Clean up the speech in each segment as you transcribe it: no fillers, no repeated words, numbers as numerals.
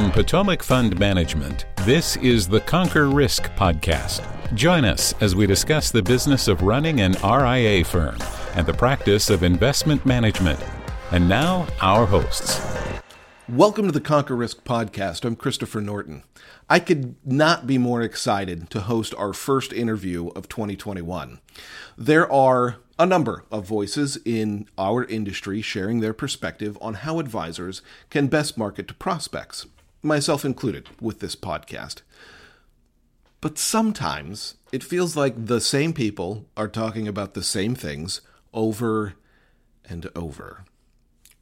From Potomac Fund Management, this is the Conquer Risk Podcast. Join us as we discuss the business of running an RIA firm and the practice of investment management. And now, our hosts. Welcome to the Conquer Risk Podcast. I'm Christopher Norton. I could not be more excited to host our first interview of 2021. There are a number of voices in our industry sharing their perspective on how advisors can best market to prospects, myself included, with this podcast. But sometimes it feels like the same people are talking about the same things over and over.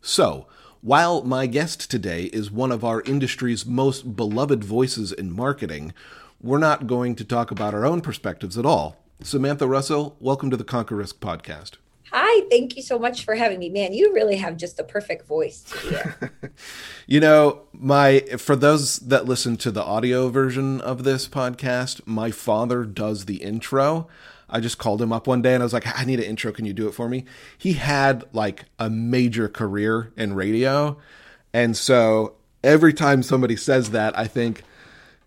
So, while my guest today is one of our industry's most beloved voices in marketing, we're not going to talk about our own perspectives at all. Samantha Russell, welcome to the Conquer Risk Podcast. Hi, thank you so much for having me. Man, you really have just the perfect voice to hear. You know, for those that listen to the audio version of this podcast, my father does the intro. I just called him up one day and I was like, I need an intro. Can you do it for me? He had like a major career in radio. And so every time somebody says that, I think,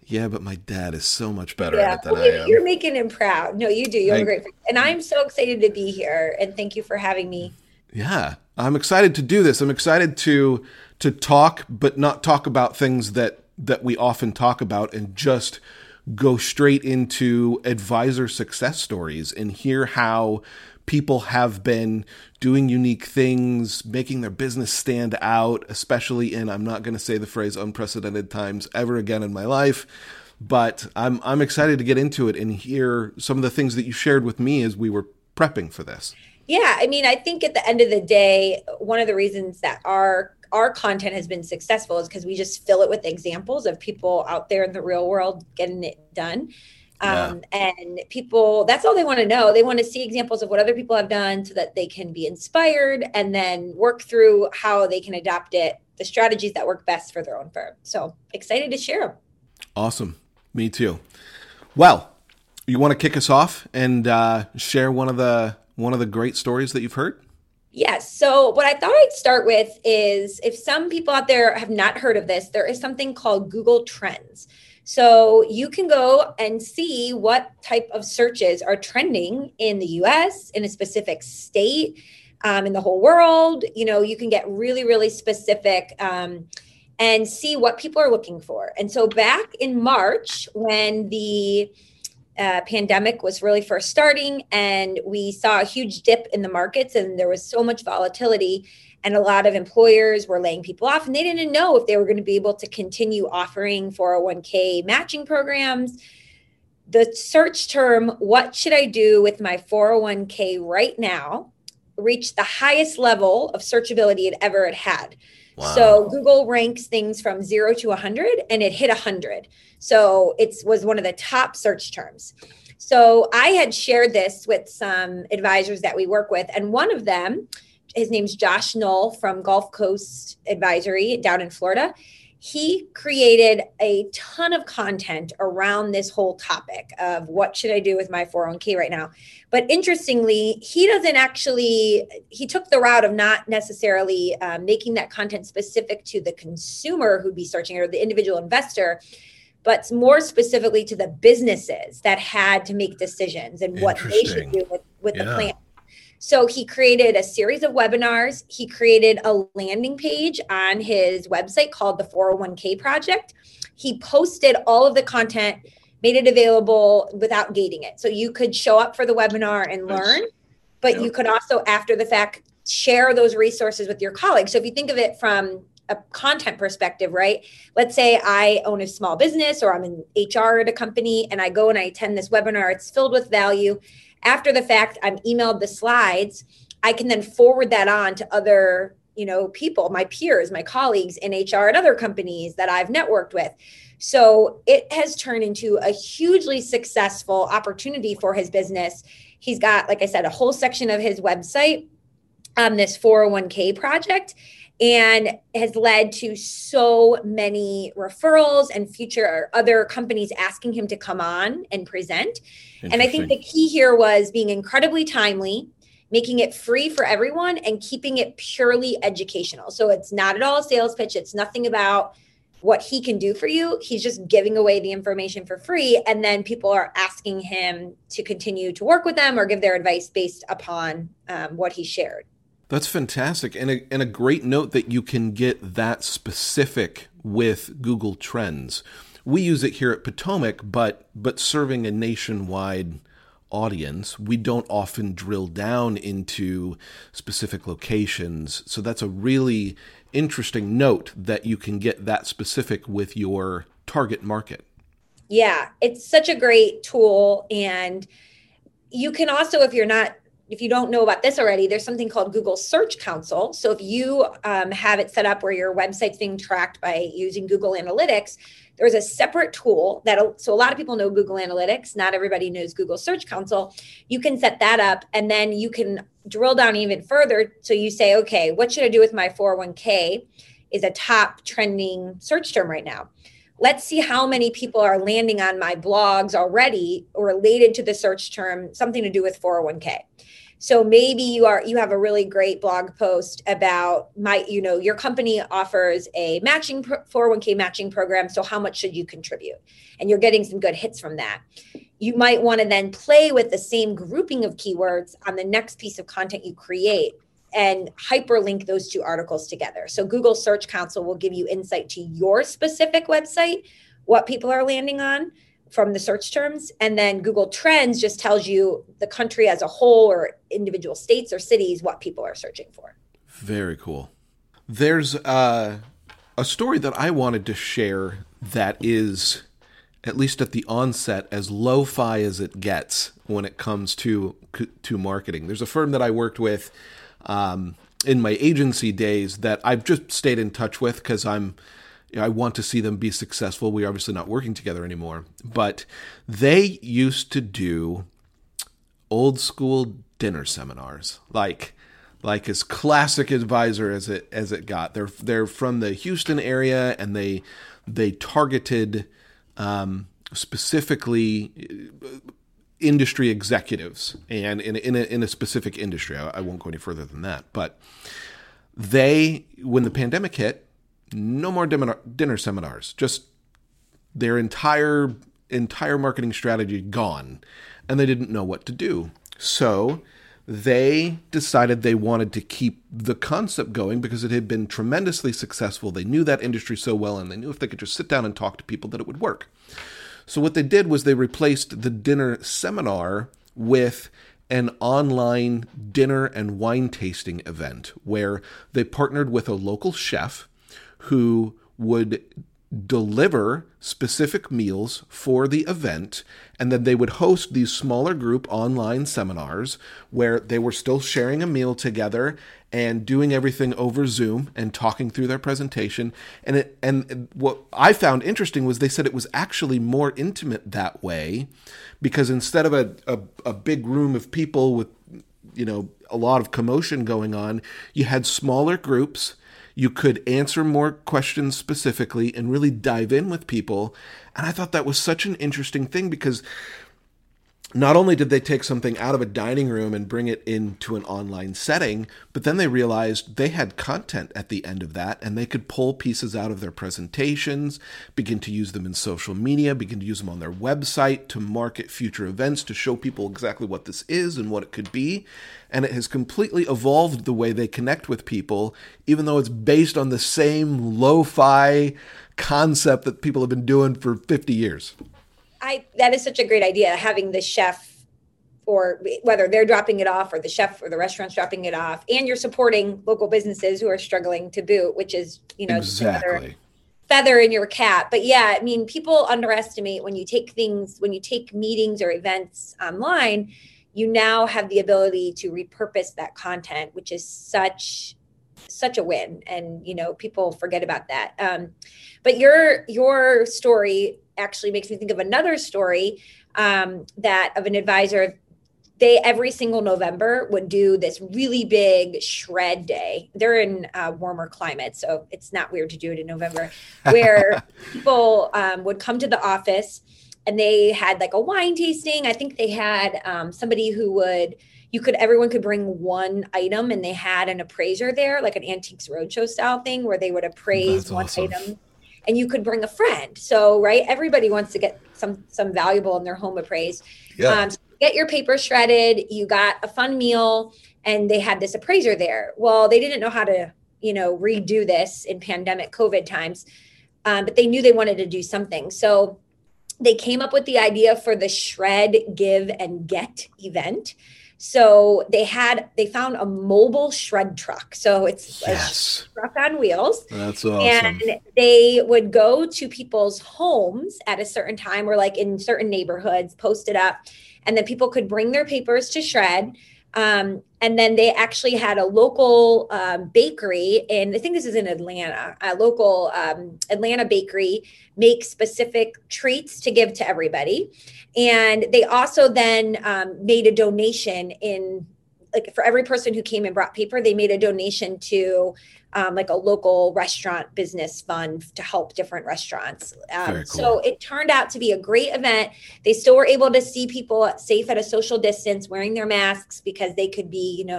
yeah, but my dad is so much better at it than I am. You're making him proud. No, you do. You're a great friend. And I'm so excited to be here. And thank you for having me. Yeah, I'm excited to do this. I'm excited to talk, but not talk about things that we often talk about and just go straight into advisor success stories and hear how people have been doing unique things, making their business stand out, especially in, I'm not going to say the phrase unprecedented times ever again in my life, but I'm excited to get into it and hear some of the things that you shared with me as we were prepping for this. Yeah, I mean, I think at the end of the day, one of the reasons that our content has been successful is because we just fill it with examples of people out there in the real world getting it done. Yeah. And people, that's all they want to know. They want to see examples of what other people have done so that they can be inspired and then work through how they can adopt it, the strategies that work best for their own firm. So excited to share them. Awesome. Me too. Well, you want to kick us off and share one of the great stories that you've heard? Yes. So what I thought I'd start with is, if some people out there have not heard of this, there is something called Google Trends. So you can go and see what type of searches are trending in the US, in a specific state, in the whole world. You know, you can get really, really specific and see what people are looking for. And so back in March, when the pandemic was really first starting and we saw a huge dip in the markets and there was so much volatility and a lot of employers were laying people off and they didn't know if they were going to be able to continue offering 401k matching programs. The search term, "What should I do with my 401k right now?" reached the highest level of searchability it ever had. Wow. So Google ranks things from 0 to 100 and it hit 100. So it was one of the top search terms. So I had shared this with some advisors that we work with. And one of them, his name's Josh Knoll from Gulf Coast Advisory down in Florida. He created a ton of content around this whole topic of what should I do with my 401k right now. But interestingly, he took the route of not necessarily making that content specific to the consumer who'd be searching or the individual investor, but more specifically to the businesses that had to make decisions and what they should do with the plan. So he created a series of webinars. He created a landing page on his website called the 401k Project. He posted all of the content, made it available without gating it. So you could show up for the webinar and learn, but you could also, after the fact, share those resources with your colleagues. So if you think of it from a content perspective, right? Let's say I own a small business or I'm in HR at a company and I go and I attend this webinar. It's filled with value. After the fact, I'm emailed the slides. I can then forward that on to other, people, my peers, my colleagues in HR at other companies that I've networked with. So it has turned into a hugely successful opportunity for his business. He's got, like I said, a whole section of his website on this 401k project and has led to so many referrals and future other companies asking him to come on and present. And I think the key here was being incredibly timely, making it free for everyone and keeping it purely educational. So it's not at all a sales pitch. It's nothing about what he can do for you. He's just giving away the information for free. And then people are asking him to continue to work with them or give their advice based upon what he shared. That's fantastic. And a great note that you can get that specific with Google Trends. We use it here at Potomac, but serving a nationwide audience, we don't often drill down into specific locations. So that's a really interesting note that you can get that specific with your target market. Yeah, it's such a great tool. And you can also, if you don't know about this already, there's something called Google Search Console. So if you have it set up where your website's being tracked by using Google Analytics, there's a separate tool so a lot of people know Google Analytics. Not everybody knows Google Search Console. You can set that up, and then you can drill down even further. So you say, okay, what should I do with my 401k? Is a top trending search term right now. Let's see how many people are landing on my blogs already related to the search term, something to do with 401k. So maybe you have a really great blog post about your company offers a matching 401k matching program. So how much should you contribute? And you're getting some good hits from that. You might want to then play with the same grouping of keywords on the next piece of content you create and hyperlink those two articles together. So Google Search Console will give you insight to your specific website, what people are landing on from the search terms. And then Google Trends just tells you the country as a whole or individual states or cities, what people are searching for. Very cool. There's a story that I wanted to share that is, at least at the onset, as lo-fi as it gets when it comes to marketing. There's a firm that I worked with in my agency days that I've just stayed in touch with because I want to see them be successful. We're obviously not working together anymore, but they used to do old school dinner seminars, like as classic advisor as it got. They're from the Houston area, and they targeted specifically industry executives and in a specific industry. I won't go any further than that, but when the pandemic hit, no more dinner seminars, just their entire marketing strategy gone, and they didn't know what to do. So they decided they wanted to keep the concept going because it had been tremendously successful. They knew that industry so well, and they knew if they could just sit down and talk to people that it would work. So what they did was they replaced the dinner seminar with an online dinner and wine tasting event where they partnered with a local chef who would deliver specific meals for the event, and then they would host these smaller group online seminars where they were still sharing a meal together and doing everything over Zoom and talking through their presentation. And what I found interesting was they said it was actually more intimate that way, because instead of a big room of people with a lot of commotion going on, you had smaller groups. You could answer more questions specifically and really dive in with people. And I thought that was such an interesting thing, because not only did they take something out of a dining room and bring it into an online setting, but then they realized they had content at the end of that, and they could pull pieces out of their presentations, begin to use them in social media, begin to use them on their website to market future events, to show people exactly what this is and what it could be. And it has completely evolved the way they connect with people, even though it's based on the same lo-fi concept that people have been doing for 50 years. That is such a great idea, having the chef, or whether they're dropping it off or the chef or the restaurant's dropping it off, and you're supporting local businesses who are struggling to boot, which is, exactly, just another feather in your cap. But yeah, I mean, people underestimate when you take meetings or events online, you now have the ability to repurpose that content, which is such a win. And, people forget about that. But your story actually makes me think of another story that of an advisor. They every single November would do this really big shred day. They're in warmer climates, so it's not weird to do it in November, where people would come to the office, and they had like a wine tasting. I think they had somebody who would, everyone could bring one item, and they had an appraiser there, like an Antiques Roadshow style thing where they would appraise one item. and you could bring a friend. So, right, everybody wants to get some valuable in their home appraised. Yeah. So you get your paper shredded, you got a fun meal, and they had this appraiser there. Well, they didn't know how to, redo this in pandemic COVID times, but they knew they wanted to do something. So they came up with the idea for the shred, give, and get event. So they found a mobile shred truck. So it's a truck on wheels. That's awesome. And they would go to people's homes at a certain time or like in certain neighborhoods, post it up, and then people could bring their papers to shred. And then they actually had a local bakery, and I think this is in Atlanta, a local Atlanta bakery make specific treats to give to everybody. And they also then made a donation in, like, for every person who came and brought paper, they made a donation to like a local restaurant business fund to help different restaurants. Very cool. So it turned out to be a great event. They still were able to see people safe at a social distance, wearing their masks, because they could be,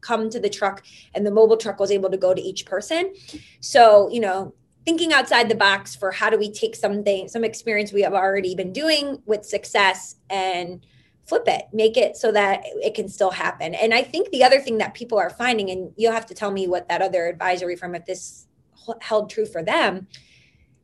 come to the truck, and the mobile truck was able to go to each person. So, thinking outside the box for how do we take some experience we have already been doing with success and flip it, make it so that it can still happen. And I think the other thing that people are finding, and you'll have to tell me what that other advisory firm, if this held true for them,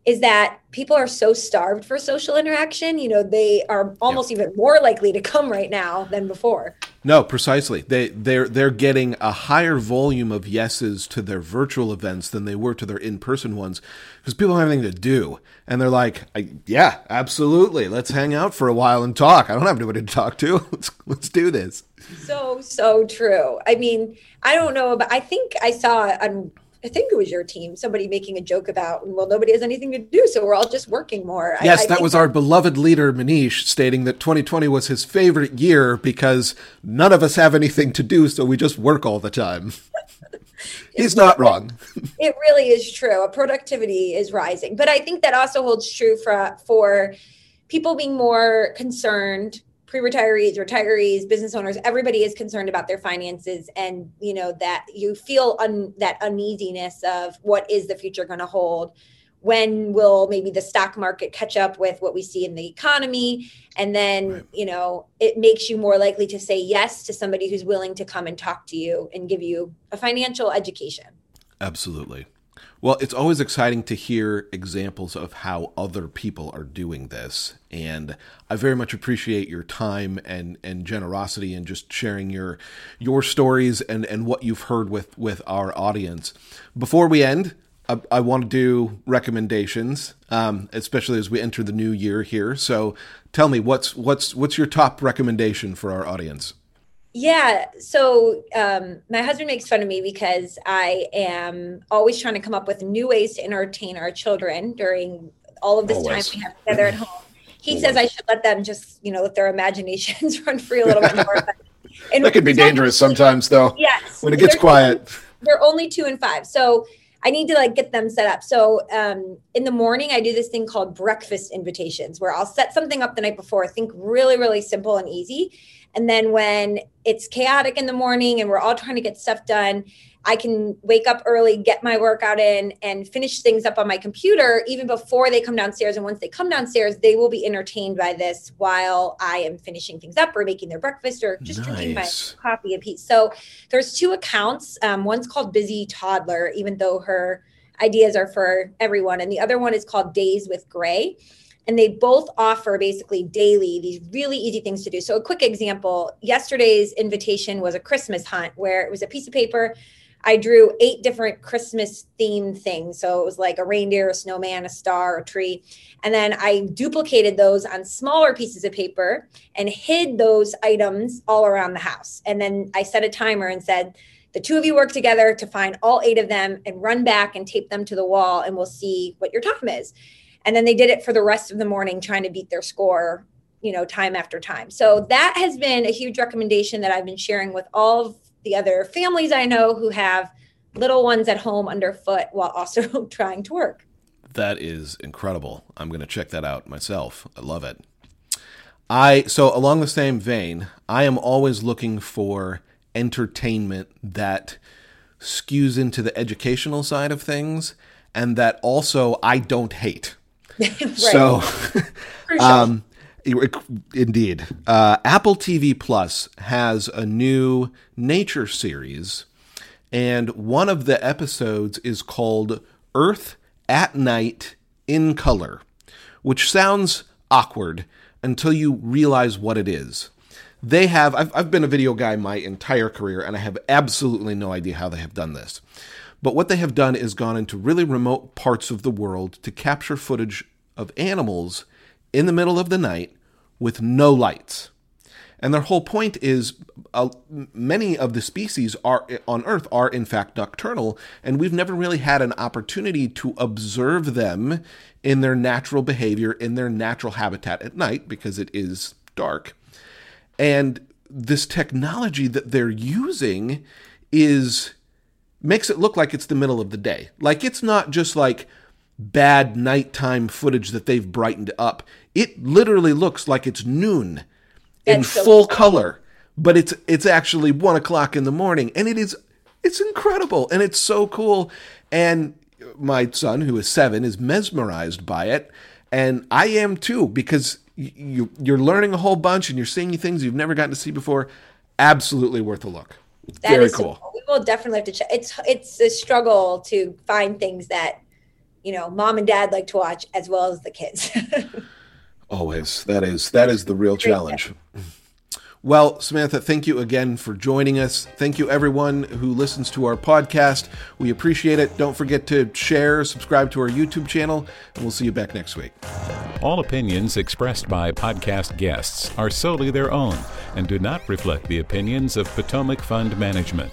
is that people are so starved for social interaction. They are almost even more likely to come right now than before. No, precisely. They're getting a higher volume of yeses to their virtual events than they were to their in-person ones, because people don't have anything to do. And they're like, yeah, absolutely. Let's hang out for a while and talk. I don't have anybody to talk to. Let's do this. So true. I mean, I don't know, but I think I saw on, I think it was your team, somebody making a joke about, well, nobody has anything to do, so we're all just working more. Yes, I that was our beloved leader, Manish, stating that 2020 was his favorite year because none of us have anything to do, so we just work all the time. He's not wrong. It really is true. Productivity is rising. But I think that also holds true for people being more concerned, pre-retirees, retirees, business owners, everybody is concerned about their finances. And, that you feel that uneasiness of what is the future going to hold? When will maybe the stock market catch up with what we see in the economy? And then, right, it makes you more likely to say yes to somebody who's willing to come and talk to you and give you a financial education. Absolutely. Well, it's always exciting to hear examples of how other people are doing this. And I very much appreciate your time and generosity and just sharing your stories and what you've heard with our audience. Before we end, I want to do recommendations, especially as we enter the new year here. So tell me, what's your top recommendation for our audience? Yeah. So my husband makes fun of me because I am always trying to come up with new ways to entertain our children during all of this time we have together at home. He says I should let them just, let their imaginations run free a little bit more. That could be dangerous sometimes, though. Yes. When it gets quiet. They're only 2 and 5. So I need to get them set up. So in the morning, I do this thing called breakfast invitations, where I'll set something up the night before. Think really, really simple and easy. And then when it's chaotic in the morning and we're all trying to get stuff done, I can wake up early, get my workout in, and finish things up on my computer even before they come downstairs. And once they come downstairs, they will be entertained by this while I am finishing things up or making their breakfast or just drinking my coffee apiece. So there's 2 accounts. One's called Busy Toddler, even though her ideas are for everyone. And the other one is called Days with Gray. And they both offer basically daily these really easy things to do. So a quick example, yesterday's invitation was a Christmas hunt, where it was a piece of paper. I drew 8 different Christmas themed things. So it was like a reindeer, a snowman, a star, a tree. And then I duplicated those on smaller pieces of paper and hid those items all around the house. And then I set a timer and said, the 2 of you work together to find all 8 of them and run back and tape them to the wall, and we'll see what your time is. And then they did it for the rest of the morning, trying to beat their score, time after time. So that has been a huge recommendation that I've been sharing with all of the other families I know who have little ones at home underfoot while also trying to work. That is incredible. I'm going to check that out myself. I love it. So along the same vein, I am always looking for entertainment that skews into the educational side of things and that also I don't hate. Right. So, indeed, Apple TV Plus has a new nature series, and one of the episodes is called Earth at Night in Color, which sounds awkward until you realize what it is. They have, I've been a video guy my entire career, and I have absolutely no idea how they have done this. But what they have done is gone into really remote parts of the world to capture footage of animals in the middle of the night with no lights. And their whole point is many of the species are on Earth are in fact nocturnal, and we've never really had an opportunity to observe them in their natural behavior, in their natural habitat at night, because it is dark. And this technology that they're using makes it look like it's the middle of the day. Like, it's not just like bad nighttime footage that they've brightened up. It literally looks like it's noon in full color, but it's actually 1 o'clock in the morning. And it's incredible. And it's so cool. And my son, who is 7, is mesmerized by it. And I am too, because you're learning a whole bunch and you're seeing things you've never gotten to see before. Absolutely worth a look. Very cool. We will definitely have to check. It's a struggle to find things that, you know, mom and dad like to watch as well as the kids. Always. That is the real challenge. Well, Samantha, thank you again for joining us. Thank you, everyone who listens to our podcast. We appreciate it. Don't forget to share, subscribe to our YouTube channel, and we'll see you back next week. All opinions expressed by podcast guests are solely their own and do not reflect the opinions of Potomac Fund Management.